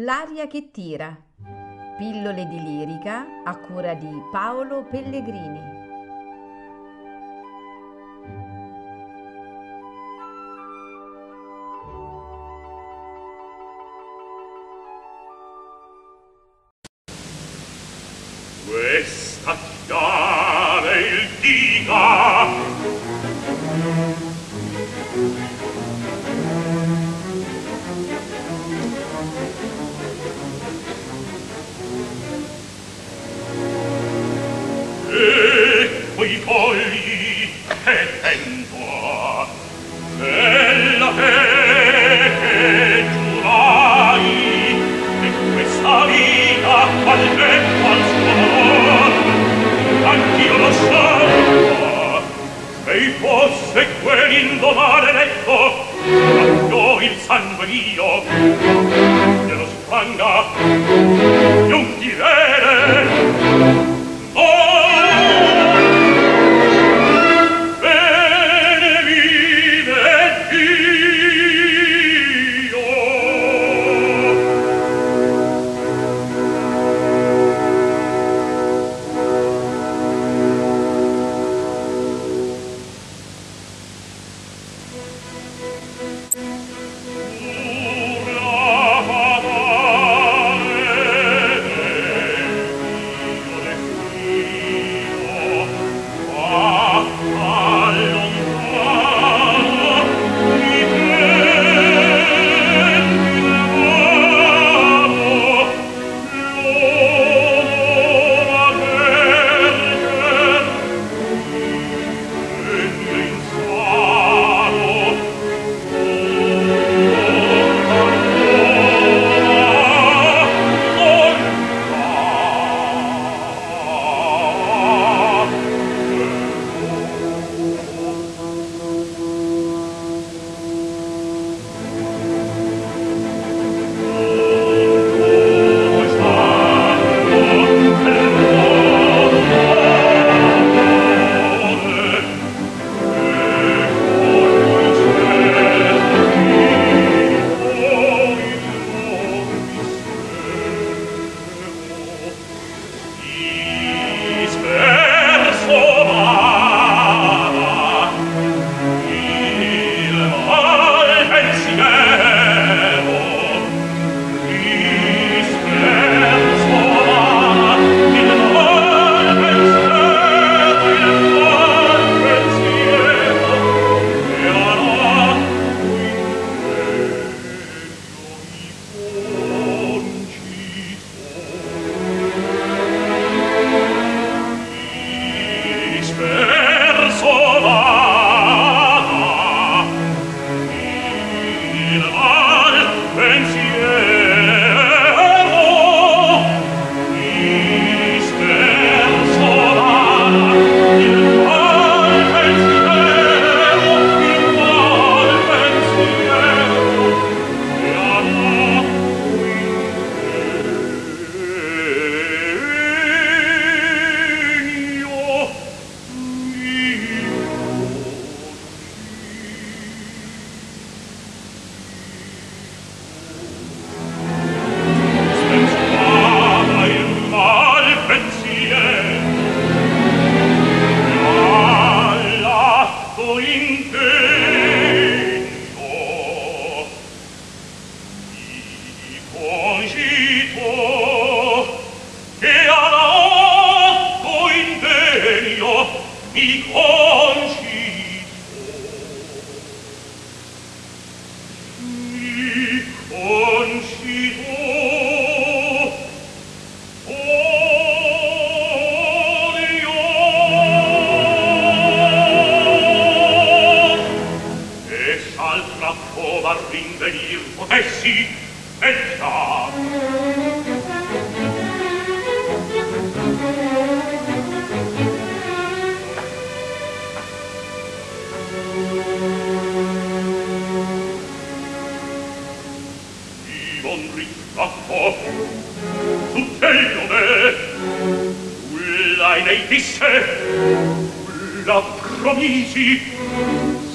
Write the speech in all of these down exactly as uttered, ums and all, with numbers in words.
L'aria che tira. Pillole di lirica a cura di Paolo Pellegrini. Questa chiave il dica. I fogli che tendo bella te che giurai e questa vita al vento al suor anch'io lo so se fosse quell'indomare letto quando il sangue mio te lo spanga non ti vede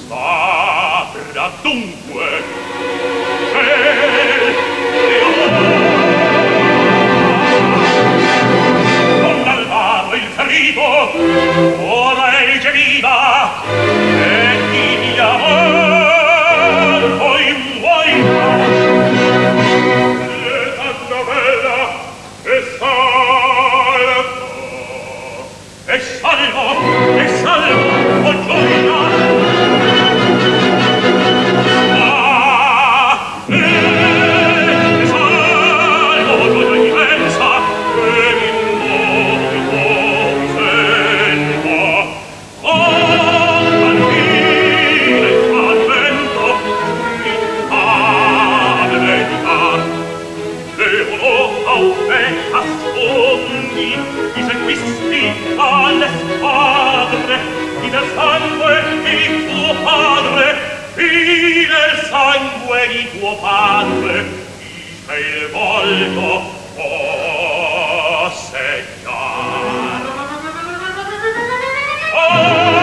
Sapra dunque che volevano a un me ascondi, mi seguisti al padre, di del sangue di tuo padre, di del sangue di tuo padre, di sei il volto o segnar. Oh!